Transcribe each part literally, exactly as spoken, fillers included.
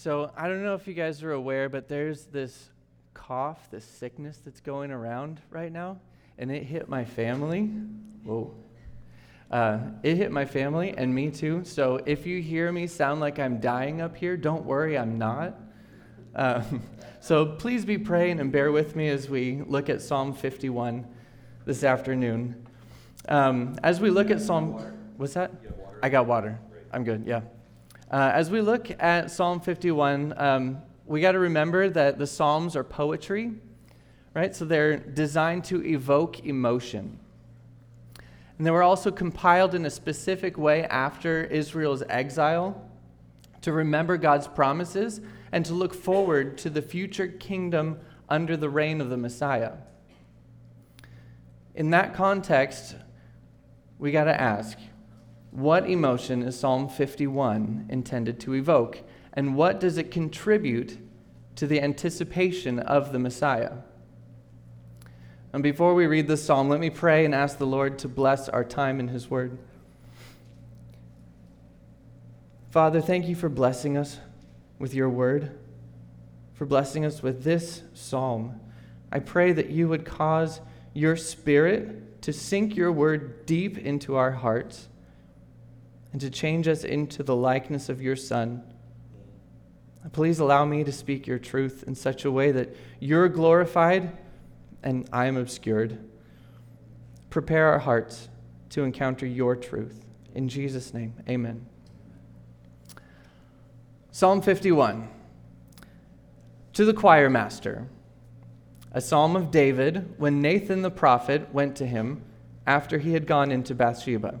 So I don't know if you guys are aware, but there's this cough, this sickness that's going around right now, and it hit my family. Whoa. Uh, it hit my family and me too. So if you hear me sound like I'm dying up here, don't worry, I'm not. Um, so please be praying and bear with me as we look at Psalm fifty-one this afternoon. Um, as we look at Psalm, what's that? I got water. I'm good. Yeah. Uh, as we look at Psalm fifty-one, um, we got to remember that the Psalms are poetry, right? So they're designed to evoke emotion. And they were also compiled in a specific way after Israel's exile to remember God's promises and to look forward to the future kingdom under the reign of the Messiah. In that context, we got to ask, what emotion is Psalm fifty-one intended to evoke, and what does it contribute to the anticipation of the Messiah? And before we read this psalm, let me pray and ask the Lord to bless our time in His Word. Father, thank you for blessing us with your Word, for blessing us with this psalm. I pray that you would cause your Spirit to sink your Word deep into our hearts, and to change us into the likeness of your Son. Please allow me to speak your truth in such a way that you're glorified and I am obscured. Prepare our hearts to encounter your truth. In Jesus' name, amen. Psalm fifty-one. To the choir master, a psalm of David when Nathan the prophet went to him after he had gone into Bathsheba.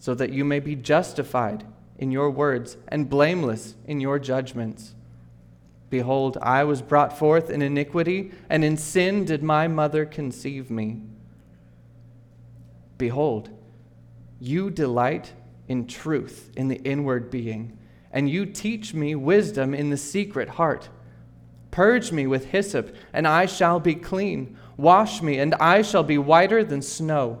so that you may be justified in your words and blameless in your judgments. Behold, I was brought forth in iniquity, and in sin did my mother conceive me. Behold, you delight in truth in the inward being, and you teach me wisdom in the secret heart. Purge me with hyssop, and I shall be clean. Wash me, and I shall be whiter than snow.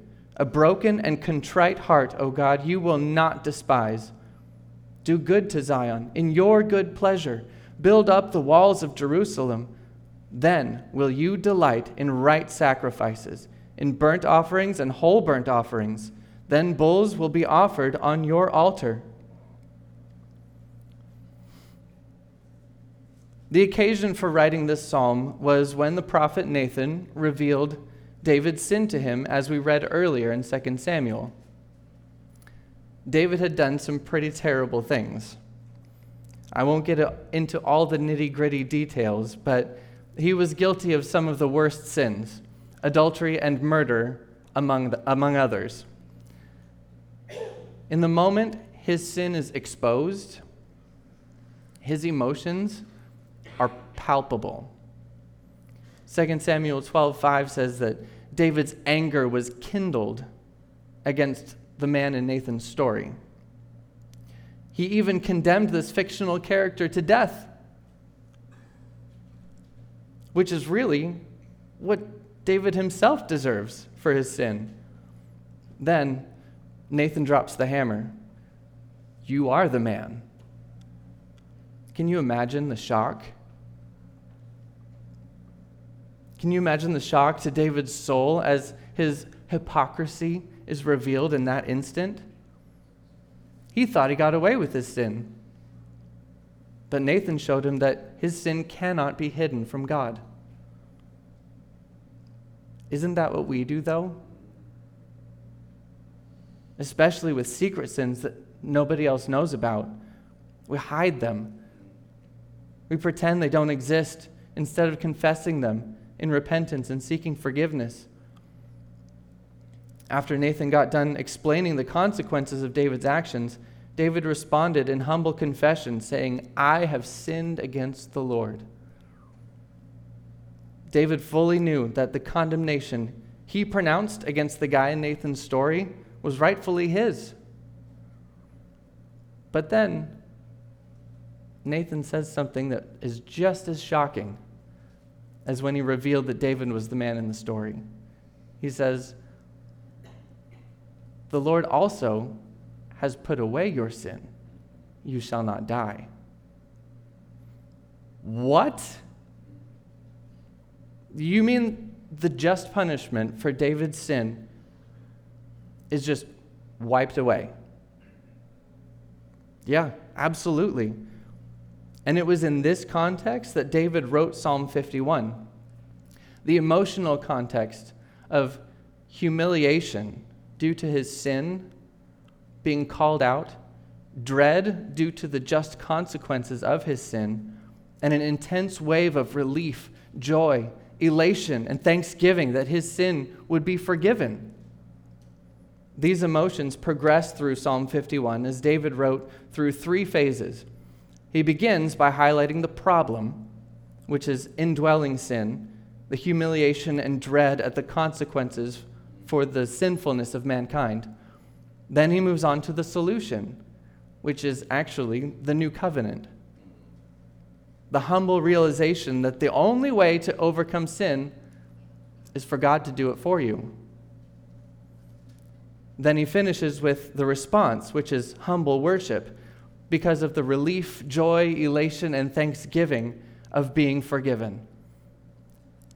A broken and contrite heart, O God, you will not despise. Do good to Zion in your good pleasure. Build up the walls of Jerusalem. Then will you delight in right sacrifices, in burnt offerings and whole burnt offerings. Then bulls will be offered on your altar. The occasion for writing this psalm was when the prophet Nathan revealed David sinned to him, as we read earlier in Second Samuel. David had done some pretty terrible things. I won't get into all the nitty-gritty details, but he was guilty of some of the worst sins, adultery and murder, among the, among others. In the moment his sin is exposed, his emotions are palpable. Second Samuel twelve five says that David's anger was kindled against the man in Nathan's story. He even condemned this fictional character to death. which is really what David himself deserves for his sin. Then Nathan drops the hammer. You are the man. Can you imagine the shock? Can you imagine the shock to David's soul as his hypocrisy is revealed in that instant? He thought he got away with his sin. But Nathan showed him that his sin cannot be hidden from God. Isn't that what we do, though? Especially with secret sins that nobody else knows about. We hide them. We pretend they don't exist instead of confessing them in repentance and seeking forgiveness. After Nathan got done explaining the consequences of David's actions, David responded in humble confession, saying, I have sinned against the Lord. David fully knew that the condemnation he pronounced against the guy in Nathan's story was rightfully his. But then Nathan says something that is just as shocking as when he revealed that David was the man in the story. He says, the Lord also has put away your sin. You shall not die. What? You mean the just punishment for David's sin is just wiped away? Yeah, absolutely. And it was in this context that David wrote Psalm fifty-one. The emotional context of humiliation due to his sin, being called out, dread due to the just consequences of his sin, and an intense wave of relief, joy, elation, and thanksgiving that his sin would be forgiven. These emotions progress through Psalm fifty-one, as David wrote, through three phases. He begins by highlighting the problem, which is indwelling sin, the humiliation and dread at the consequences for the sinfulness of mankind. Then he moves on to the solution, which is actually the new covenant. The humble realization that the only way to overcome sin is for God to do it for you. Then he finishes with the response, which is humble worship, because of the relief, joy, elation, and thanksgiving of being forgiven.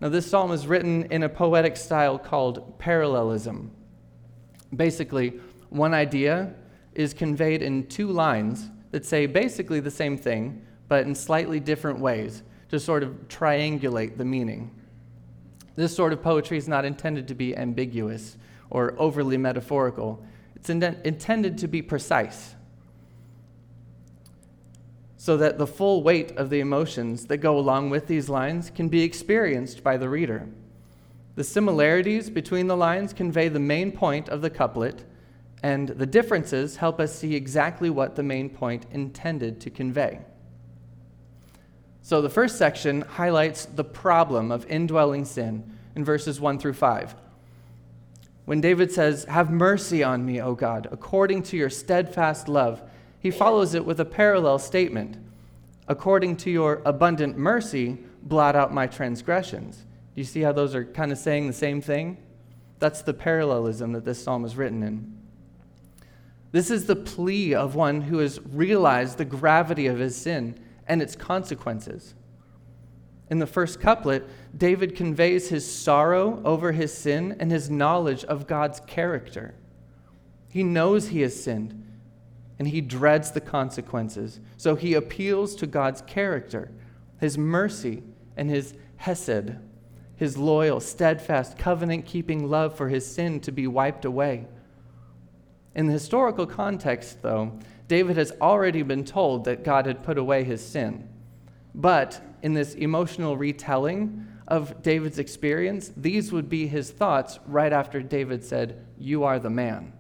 Now, this psalm is written in a poetic style called parallelism. Basically, one idea is conveyed in two lines that say basically the same thing, but in slightly different ways to sort of triangulate the meaning. This sort of poetry is not intended to be ambiguous or overly metaphorical. It's in- intended to be precise, so that the full weight of the emotions that go along with these lines can be experienced by the reader. The similarities between the lines convey the main point of the couplet, and the differences help us see exactly what the main point intended to convey. So the first section highlights the problem of indwelling sin in verses one through five. When David says, "Have mercy on me, O God, according to your steadfast love," he follows it with a parallel statement. According to your abundant mercy, blot out my transgressions. Do you see how those are kind of saying the same thing? That's the parallelism that this psalm is written in. This is the plea of one who has realized the gravity of his sin and its consequences. In the first couplet, David conveys his sorrow over his sin and his knowledge of God's character. He knows he has sinned, and he dreads the consequences. So he appeals to God's character, his mercy, and his hesed, his loyal, steadfast, covenant-keeping love for his sin to be wiped away. In the historical context, though, David has already been told that God had put away his sin. But in this emotional retelling of David's experience, these would be his thoughts right after David said, "You are the man."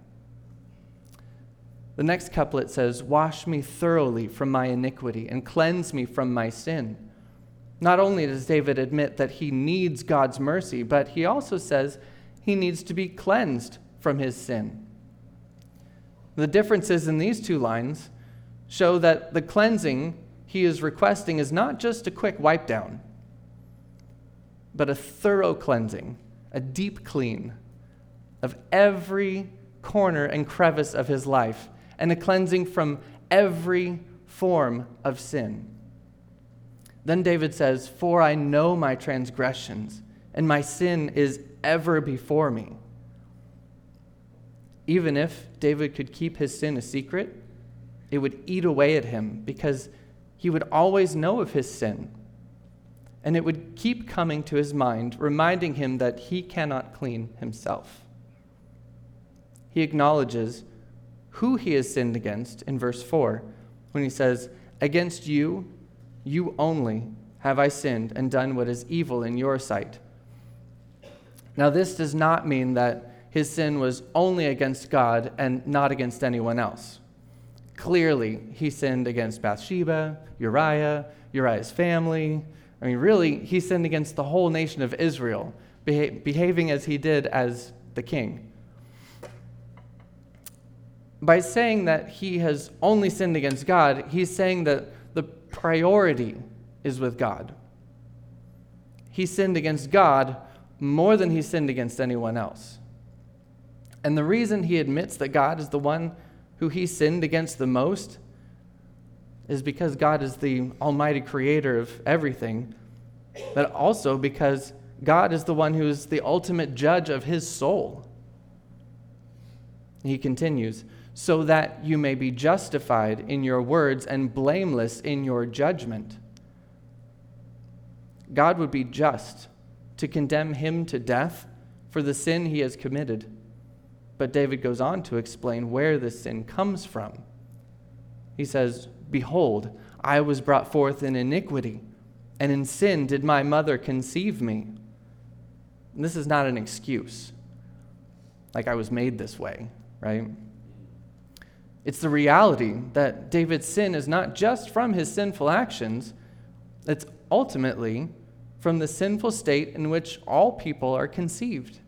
The next couplet says, "Wash me thoroughly from my iniquity and cleanse me from my sin." Not only does David admit that he needs God's mercy, but he also says he needs to be cleansed from his sin. The differences in these two lines show that the cleansing he is requesting is not just a quick wipe down. but a thorough cleansing, a deep clean of every corner and crevice of his life, and a cleansing from every form of sin. Then David says, "For I know my transgressions, and my sin is ever before me." Even if David could keep his sin a secret, it would eat away at him because he would always know of his sin. And it would keep coming to his mind, reminding him that he cannot clean himself. He acknowledges who he has sinned against in verse four when he says, "Against you, you only have I sinned and done what is evil in your sight." Now, this does not mean that his sin was only against God and not against anyone else. Clearly, he sinned against Bathsheba, Uriah, Uriah's family. I mean, really, he sinned against the whole nation of Israel, beha- behaving as he did as the king. By saying that he has only sinned against God, he's saying that the priority is with God. He sinned against God more than he sinned against anyone else. And the reason he admits that God is the one who he sinned against the most is because God is the almighty creator of everything, but also because God is the one who is the ultimate judge of his soul. He continues, "So that you may be justified in your words and blameless in your judgment." God would be just to condemn him to death for the sin he has committed. But David goes on to explain where this sin comes from. He says, "Behold, I was brought forth in iniquity, and in sin did my mother conceive me." And this is not an excuse, like I was made this way, right? It's the reality that David's sin is not just from his sinful actions, it's ultimately from the sinful state in which all people are conceived.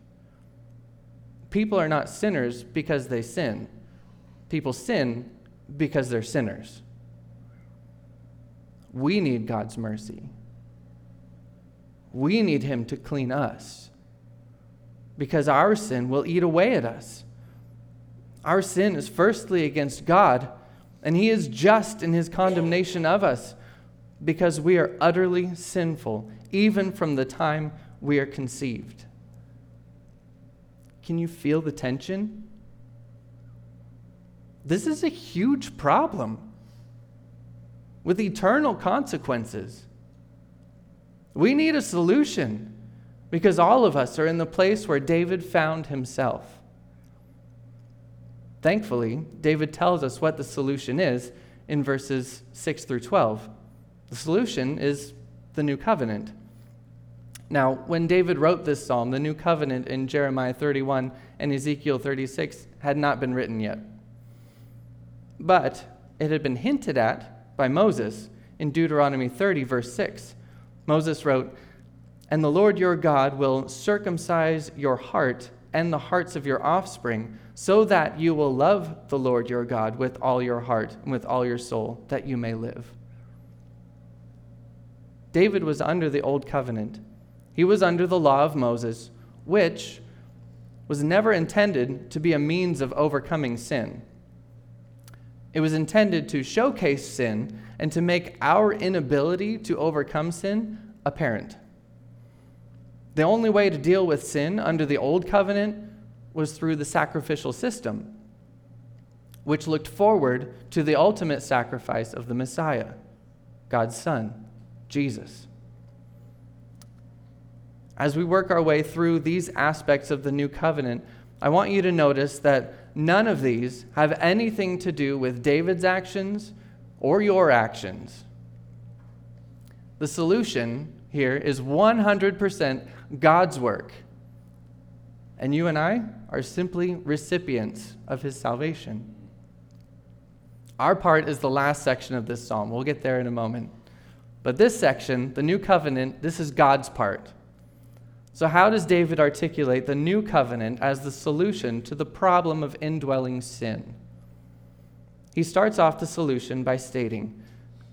People are not sinners because they sin. People sin because they're sinners. We need God's mercy. We need him to clean us because our sin will eat away at us. Our sin is firstly against God, and he is just in his condemnation of us because we are utterly sinful, even from the time we are conceived. Can you feel the tension? This is a huge problem with eternal consequences. We need a solution because all of us are in the place where David found himself. Thankfully, David tells us what the solution is in verses six through twelve. The solution is the new covenant. Now, when David wrote this psalm, the new covenant in Jeremiah thirty-one and Ezekiel thirty-six had not been written yet. But it had been hinted at by Moses in Deuteronomy thirty, verse six. Moses wrote, "And the Lord your God will circumcise your heart and the hearts of your offspring, so that you will love the Lord your God with all your heart and with all your soul, that you may live." David was under the Old Covenant. He was under the law of Moses, which was never intended to be a means of overcoming sin. It was intended to showcase sin and to make our inability to overcome sin apparent. The only way to deal with sin under the Old Covenant was through the sacrificial system, which looked forward to the ultimate sacrifice of the Messiah, God's Son, Jesus. As we work our way through these aspects of the new covenant, I want you to notice that none of these have anything to do with David's actions or your actions. The solution here is one hundred percent God's work, and you and I are simply recipients of his salvation. Our part is the last section of this psalm. We'll get there in a moment. But this section, the new covenant, this is God's part. So how does David articulate the new covenant as the solution to the problem of indwelling sin? He starts off the solution by stating,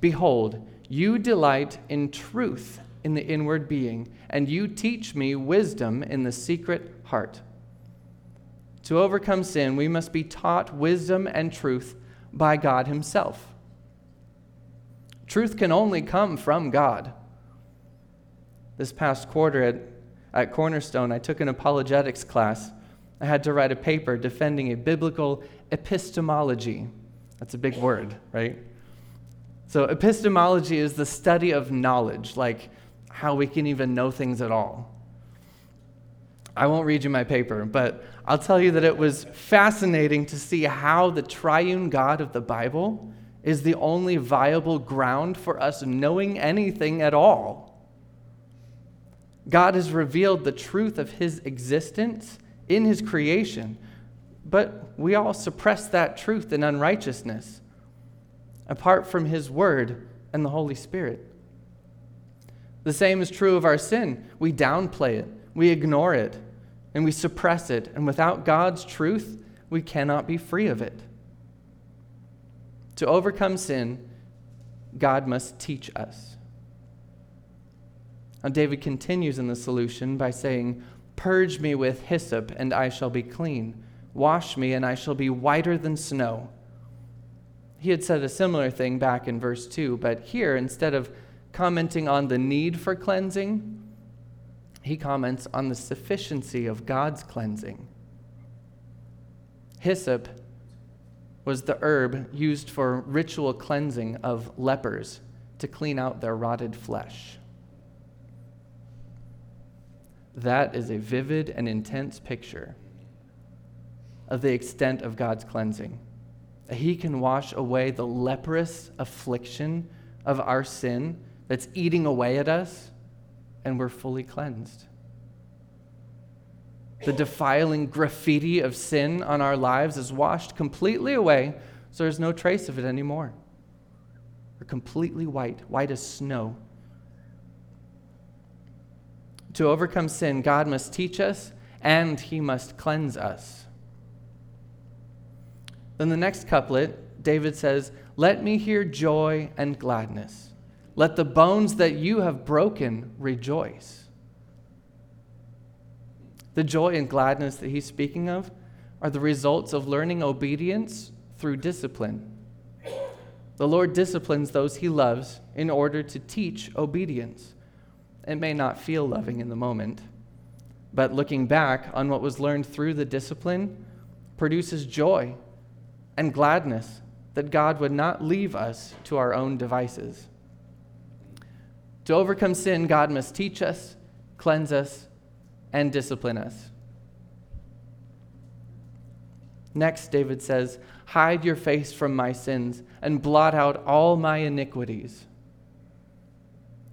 "Behold, you delight in truth in the inward being, and you teach me wisdom in the secret heart. To overcome sin, we must be taught wisdom and truth by God himself. Truth can only come from God. This past quarter at, at Cornerstone, I took an apologetics class. I had to write a paper defending a biblical epistemology. That's a big word, right? So epistemology is the study of knowledge, like how we can even know things at all. I won't read you my paper, but I'll tell you that it was fascinating to see how the triune God of the Bible is the only viable ground for us knowing anything at all. God has revealed the truth of his existence in his creation, but we all suppress that truth in unrighteousness, apart from his word and the Holy Spirit. The same is true of our sin. We downplay it, we ignore it, and we suppress it, and without God's truth, we cannot be free of it. To overcome sin, God must teach us. Now, David continues in the solution by saying, "Purge me with hyssop, and I shall be clean. Wash me, and I shall be whiter than snow." He had said a similar thing back in verse two, but here, instead of commenting on the need for cleansing, he comments on the sufficiency of God's cleansing. Hyssop was the herb used for ritual cleansing of lepers to clean out their rotted flesh. That is a vivid and intense picture of the extent of God's cleansing. He can wash away the leprous affliction of our sin that's eating away at us, and we're fully cleansed. The defiling graffiti of sin on our lives is washed completely away, so there's no trace of it anymore. We're completely white, white as snow. To overcome sin, God must teach us, and he must cleanse us. Then the next couplet, David says, "Let me hear joy and gladness. Let the bones that you have broken rejoice." The joy and gladness that he's speaking of are the results of learning obedience through discipline. The Lord disciplines those he loves in order to teach obedience. It may not feel loving in the moment, but looking back on what was learned through the discipline produces joy and gladness that God would not leave us to our own devices. To overcome sin, God must teach us, cleanse us, and discipline us. Next, David says, "Hide your face from my sins and blot out all my iniquities."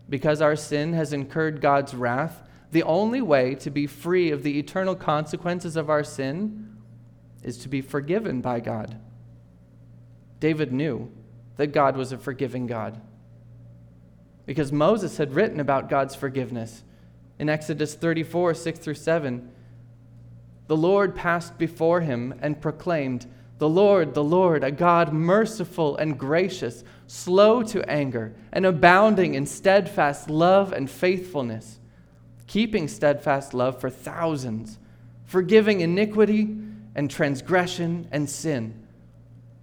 Because our sin has incurred God's wrath, the only way to be free of the eternal consequences of our sin is to be forgiven by God. David knew that God was a forgiving God, because Moses had written about God's forgiveness. In Exodus thirty-four, six through seven, the Lord passed before him and proclaimed, "The Lord, the Lord, a God merciful and gracious, slow to anger, and abounding in steadfast love and faithfulness, keeping steadfast love for thousands, forgiving iniquity and transgression and sin,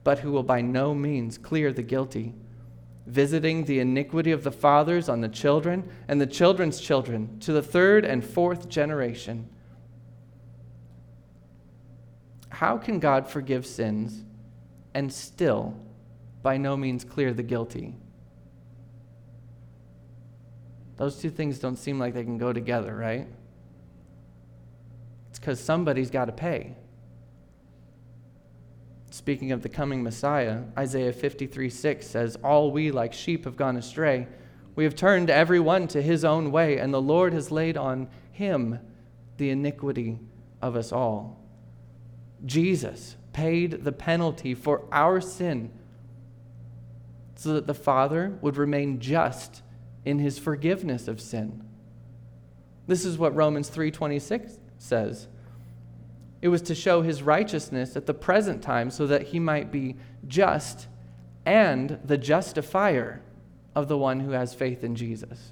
but who will by no means clear the guilty, visiting the iniquity of the fathers on the children and the children's children to the third and fourth generation." How can God forgive sins and still by no means clear the guilty? Those two things don't seem like they can go together, right? It's because somebody's got to pay. Speaking of the coming Messiah, Isaiah fifty-three six says, "All we like sheep have gone astray. We have turned every one to his own way, and the Lord has laid on him the iniquity of us all." Jesus paid the penalty for our sin so that the Father would remain just in his forgiveness of sin. This is what Romans three twenty-six says. It was to show his righteousness at the present time so that he might be just and the justifier of the one who has faith in Jesus.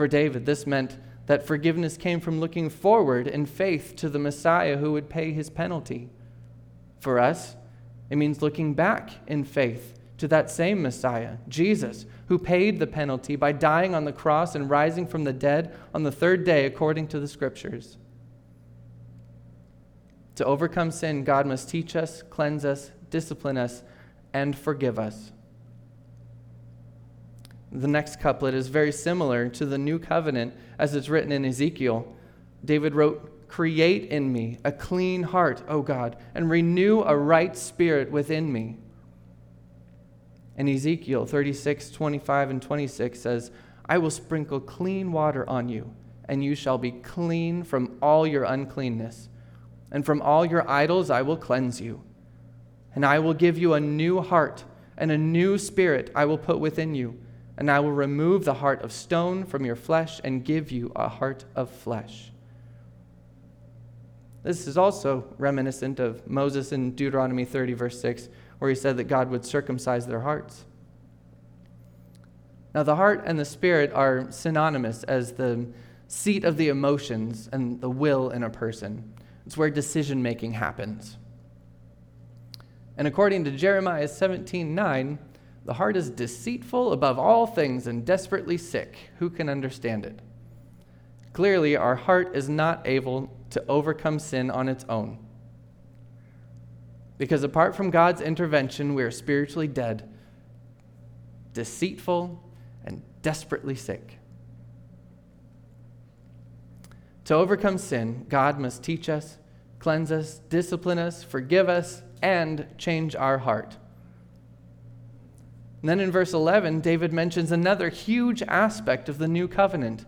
For David, this meant that forgiveness came from looking forward in faith to the Messiah who would pay his penalty. For us, it means looking back in faith to that same Messiah, Jesus, who paid the penalty by dying on the cross and rising from the dead on the third day according to the Scriptures. To overcome sin, God must teach us, cleanse us, discipline us, and forgive us. The next couplet is very similar to the New Covenant as it's written in Ezekiel. David wrote, "Create in me a clean heart, O God, and renew a right spirit within me." And Ezekiel thirty-six, twenty-five, and twenty-six says, "I will sprinkle clean water on you, and you shall be clean from all your uncleanness. And from all your idols I will cleanse you. And I will give you a new heart, and a new spirit I will put within you. And I will remove the heart of stone from your flesh and give you a heart of flesh." This is also reminiscent of Moses in Deuteronomy thirty, verse six, where he said that God would circumcise their hearts. Now, the heart and the spirit are synonymous as the seat of the emotions and the will in a person. It's where decision-making happens. And according to Jeremiah seventeen, nine, the heart is deceitful above all things and desperately sick. Who can understand it? Clearly, our heart is not able to overcome sin on its own. Because apart from God's intervention, we are spiritually dead, deceitful, and desperately sick. To overcome sin, God must teach us, cleanse us, discipline us, forgive us, and change our heart. And then in verse eleven, David mentions another huge aspect of the new covenant.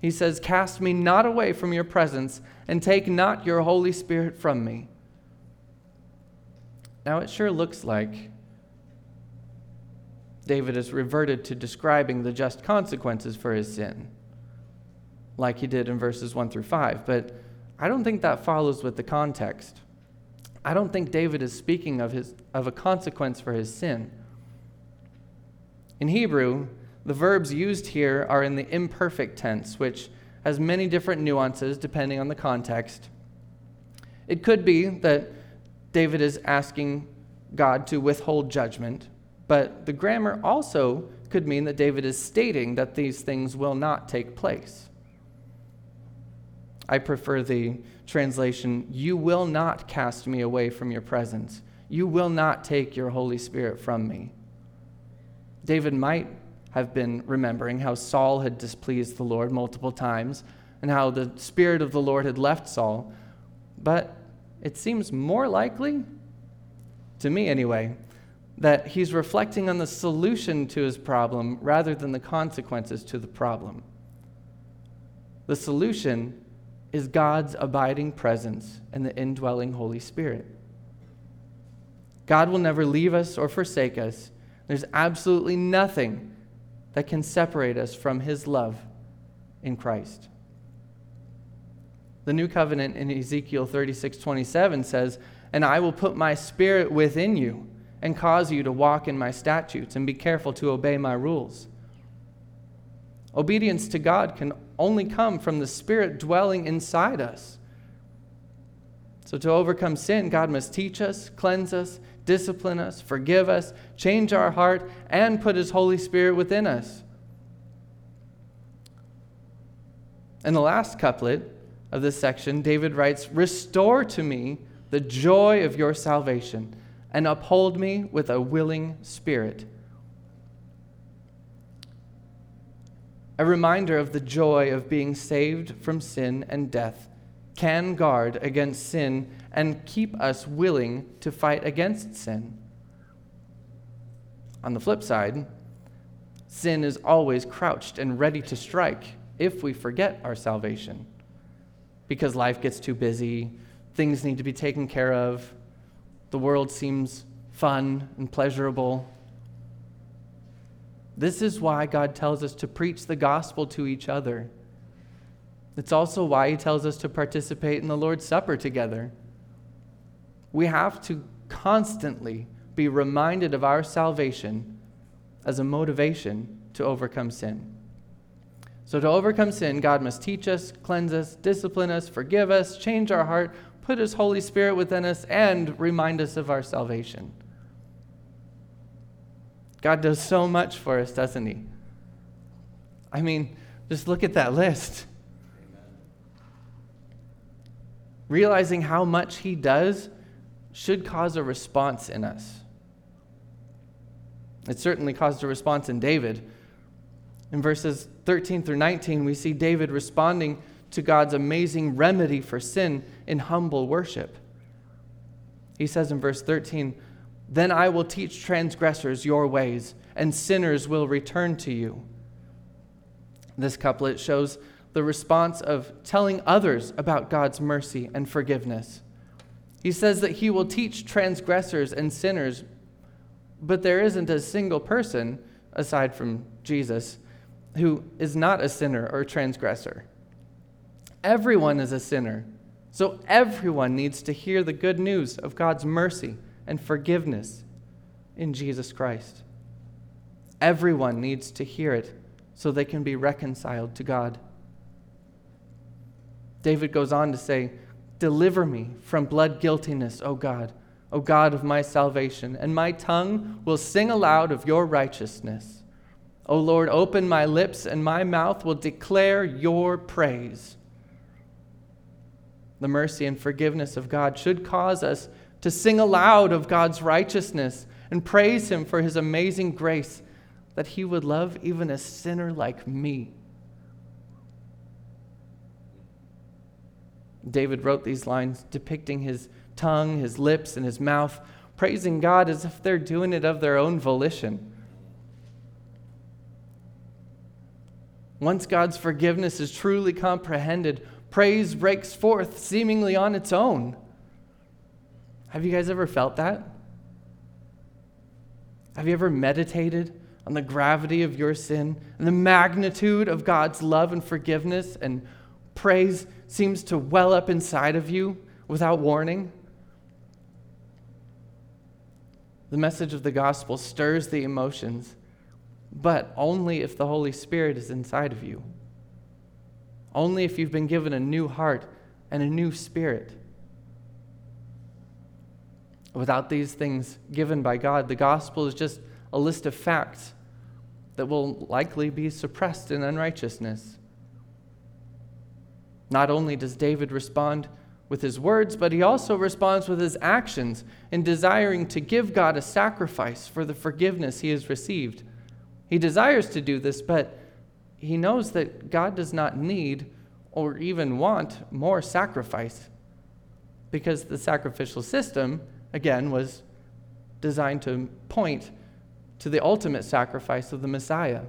He says, "Cast me not away from your presence, and take not your Holy Spirit from me." Now it sure looks like David has reverted to describing the just consequences for his sin, like he did in verses one through five, but I don't think that follows with the context. I don't think David is speaking of his of a consequence for his sin. In Hebrew, the verbs used here are in the imperfect tense, which has many different nuances depending on the context. It could be that David is asking God to withhold judgment, but the grammar also could mean that David is stating that these things will not take place. I prefer the translation, "You will not cast me away from your presence. You will not take your Holy Spirit from me." David might have been remembering how Saul had displeased the Lord multiple times and how the Spirit of the Lord had left Saul, but it seems more likely, to me anyway, that he's reflecting on the solution to his problem rather than the consequences to the problem. The solution is God's abiding presence and the indwelling Holy Spirit. God will never leave us or forsake us. There's absolutely nothing that can separate us from his love in Christ. The new covenant in Ezekiel thirty-six, twenty-seven says, "And I will put my spirit within you and cause you to walk in my statutes and be careful to obey my rules." Obedience to God can only come from the Spirit dwelling inside us. So to overcome sin, God must teach us, cleanse us, discipline us, forgive us, change our heart, and put his Holy Spirit within us. In the last couplet of this section, David writes, "Restore to me the joy of your salvation, and uphold me with a willing spirit." A reminder of the joy of being saved from sin and death can guard against sin and keep us willing to fight against sin. On the flip side, sin is always crouched and ready to strike if we forget our salvation, because life gets too busy, things need to be taken care of, the world seems fun and pleasurable. This is why God tells us to preach the gospel to each other. It's also why he tells us to participate in the Lord's Supper together. We have to constantly be reminded of our salvation as a motivation to overcome sin. So to overcome sin, God must teach us, cleanse us, discipline us, forgive us, change our heart, put his Holy Spirit within us, and remind us of our salvation. God does so much for us, doesn't he? I mean, just look at that list. Amen. Realizing how much he does should cause a response in us. It certainly caused a response in David. In verses thirteen through nineteen, we see David responding to God's amazing remedy for sin in humble worship. He says in verse thirteen, "Then I will teach transgressors your ways, and sinners will return to you." This couplet shows the response of telling others about God's mercy and forgiveness. He says that he will teach transgressors and sinners, but there isn't a single person, aside from Jesus, who is not a sinner or a transgressor. Everyone is a sinner, so everyone needs to hear the good news of God's mercy and forgiveness in Jesus Christ. Everyone needs to hear it so they can be reconciled to God. David goes on to say, "Deliver me from blood guiltiness, O God, O God of my salvation, and my tongue will sing aloud of your righteousness. O Lord, open my lips, and my mouth will declare your praise." The mercy and forgiveness of God should cause us to sing aloud of God's righteousness and praise him for his amazing grace, that he would love even a sinner like me. David wrote these lines depicting his tongue, his lips, and his mouth, praising God as if they're doing it of their own volition. Once God's forgiveness is truly comprehended, praise breaks forth seemingly on its own. Have you guys ever felt that? Have you ever meditated on the gravity of your sin and the magnitude of God's love and forgiveness, and praise seems to well up inside of you without warning? The message of the gospel stirs the emotions, but only if the Holy Spirit is inside of you. Only if you've been given a new heart and a new spirit. Without these things given by God, the gospel is just a list of facts that will likely be suppressed in unrighteousness. Not only does David respond with his words, but he also responds with his actions in desiring to give God a sacrifice for the forgiveness he has received. He desires to do this, but he knows that God does not need or even want more sacrifice, because the sacrificial system, again, was designed to point to the ultimate sacrifice of the Messiah.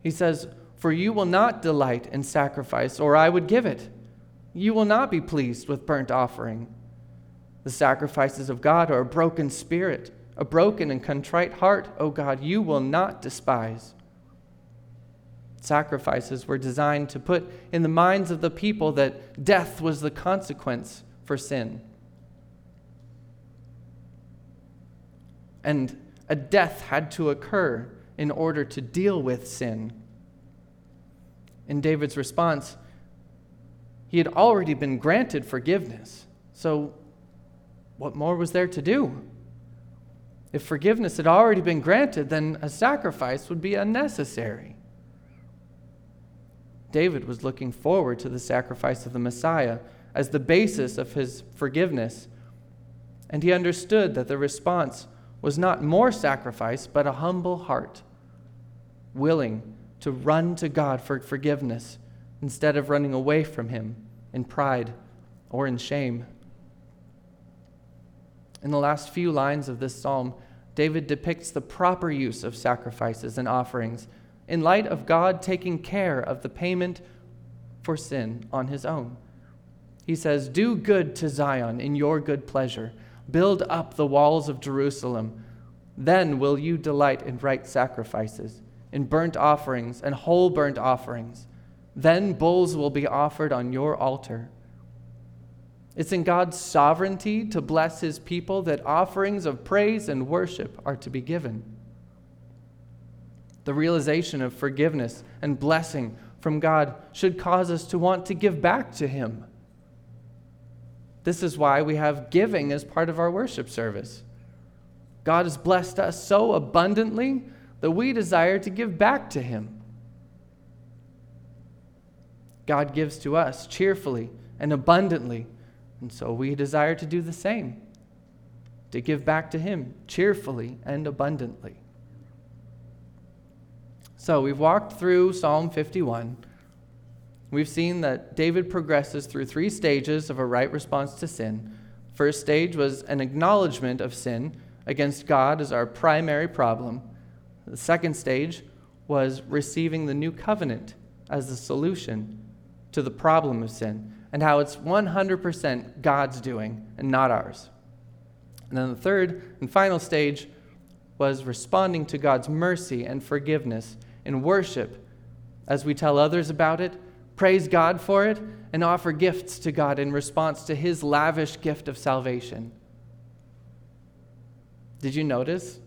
He says, "For you will not delight in sacrifice, or I would give it. You will not be pleased with burnt offering. The sacrifices of God are a broken spirit, a broken and contrite heart, O God, you will not despise." Sacrifices were designed to put in the minds of the people that death was the consequence for sin. And a death had to occur in order to deal with sin. In David's response, he had already been granted forgiveness. So what more was there to do? If forgiveness had already been granted, then a sacrifice would be unnecessary. David was looking forward to the sacrifice of the Messiah as the basis of his forgiveness, and he understood that the response was not more sacrifice, but a humble heart, willing to run to God for forgiveness instead of running away from him in pride or in shame. In the last few lines of this psalm, David depicts the proper use of sacrifices and offerings in light of God taking care of the payment for sin on his own. He says, "Do good to Zion in your good pleasure. Build up the walls of Jerusalem. Then will you delight in right sacrifices, in burnt offerings and whole burnt offerings. Then bulls will be offered on your altar." It's in God's sovereignty to bless his people that offerings of praise and worship are to be given. the realization of forgiveness and blessing from God should cause us to want to give back to Him. This is why we have giving as part of our worship service. God has blessed us so abundantly that we desire to give back to Him. God gives to us cheerfully and abundantly, and so we desire to do the same, to give back to Him cheerfully and abundantly. So we've walked through Psalm fifty-one. We've seen that David progresses through three stages of a right response to sin. First stage was an acknowledgement of sin against God as our primary problem. The second stage was receiving the new covenant as the solution to the problem of sin, and how it's one hundred percent God's doing and not ours. And then the third and final stage was responding to God's mercy and forgiveness in worship as we tell others about it, praise God for it, and offer gifts to God in response to His lavish gift of salvation. Did you notice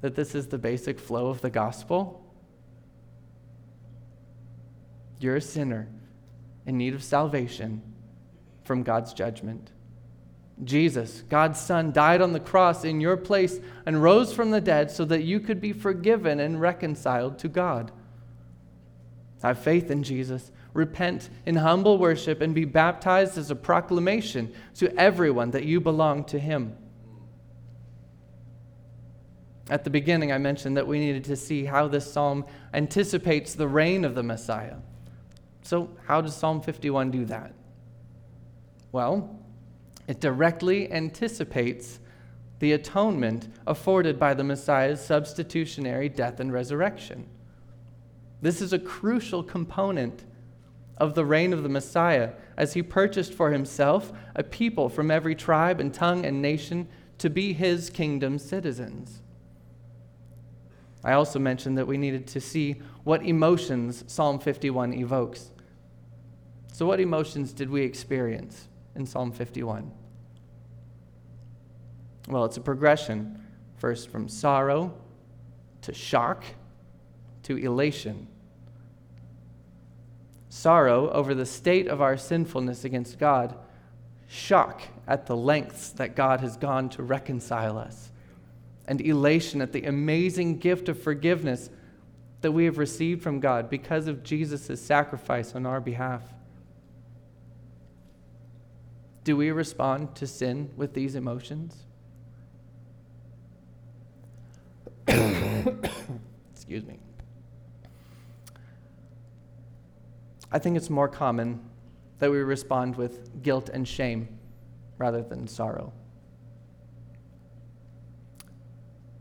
that this is the basic flow of the gospel? You're a sinner in need of salvation from God's judgment. Jesus, God's Son, died on the cross in your place and rose from the dead so that you could be forgiven and reconciled to God. Have faith in Jesus, repent in humble worship, and be baptized as a proclamation to everyone that you belong to Him. At the beginning, I mentioned that we needed to see how this psalm anticipates the reign of the Messiah. So how does Psalm fifty-one do that? Well, it directly anticipates the atonement afforded by the Messiah's substitutionary death and resurrection. This is a crucial component of the reign of the Messiah, as He purchased for Himself a people from every tribe and tongue and nation to be His kingdom citizens. I also mentioned that we needed to see what emotions Psalm fifty-one evokes. So what emotions did we experience in Psalm fifty-one? Well, it's a progression, first from sorrow to shock to elation. Sorrow over the state of our sinfulness against God, shock at the lengths that God has gone to reconcile us, and elation at the amazing gift of forgiveness that we have received from God because of Jesus' sacrifice on our behalf. Do we respond to sin with these emotions? Excuse me. I think it's more common that we respond with guilt and shame rather than sorrow.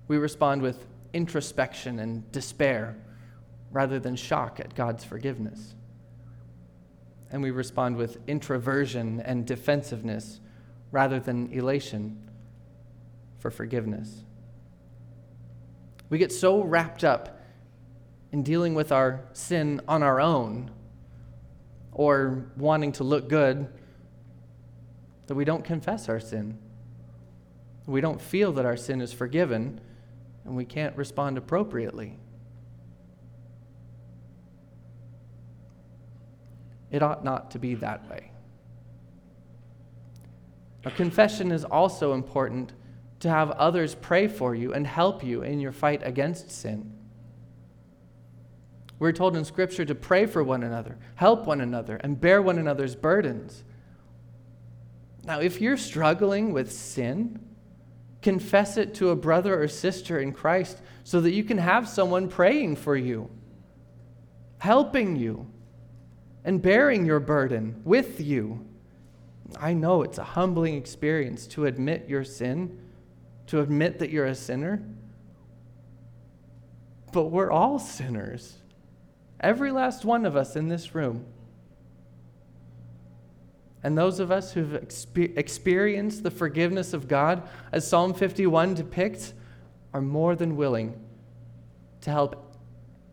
We respond with introspection and despair rather than shock at God's forgiveness. And we respond with introversion and defensiveness rather than elation for forgiveness. We get so wrapped up in dealing with our sin on our own or wanting to look good that we don't confess our sin. We don't feel that our sin is forgiven, and we can't respond appropriately. It ought not to be that way. A confession is also important to have others pray for you and help you in your fight against sin. We're told in Scripture to pray for one another, help one another, and bear one another's burdens. Now, if you're struggling with sin, confess it to a brother or sister in Christ so that you can have someone praying for you, helping you, and bearing your burden with you. I know it's a humbling experience to admit your sin, to admit that you're a sinner, but we're all sinners. Every last one of us in this room. And those of us who've exper- experienced the forgiveness of God, as Psalm fifty-one depicts, are more than willing to help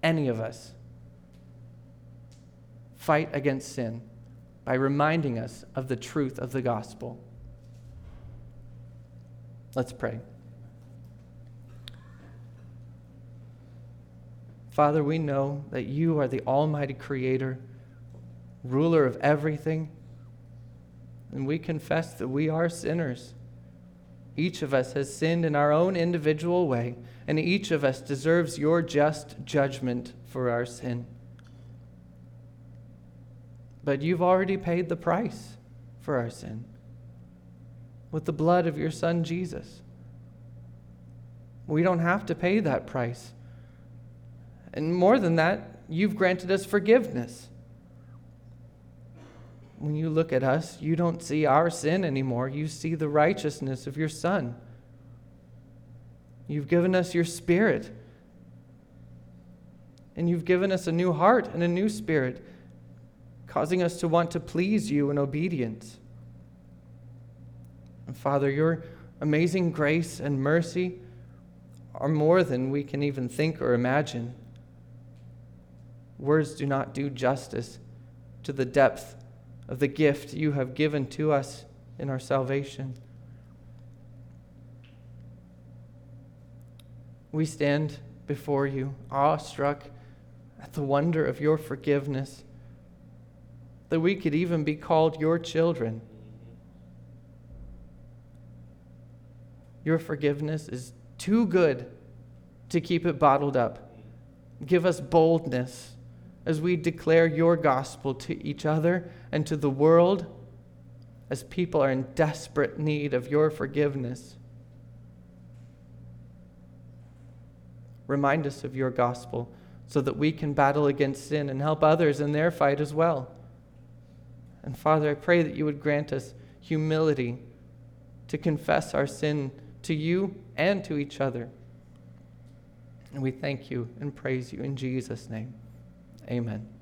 any of us fight against sin by reminding us of the truth of the gospel. Let's pray. Father, we know that you are the almighty creator, ruler of everything, and we confess that we are sinners. Each of us has sinned in our own individual way, and each of us deserves your just judgment for our sin. But you've already paid the price for our sin with the blood of your Son, Jesus. We don't have to pay that price. And more than that, you've granted us forgiveness. When you look at us, you don't see our sin anymore. You see the righteousness of your Son. You've given us your Spirit. And you've given us a new heart and a new spirit, causing us to want to please you in obedience. And Father, your amazing grace and mercy are more than we can even think or imagine. Words do not do justice to the depth of the gift you have given to us in our salvation. We stand before you, awestruck at the wonder of your forgiveness, that we could even be called your children. Your forgiveness is too good to keep it bottled up. Give us boldness as we declare your gospel to each other and to the world, as people are in desperate need of your forgiveness. Remind us of your gospel so that we can battle against sin and help others in their fight as well. And Father, I pray that you would grant us humility to confess our sin to you and to each other. And we thank you and praise you in Jesus' name. Amen.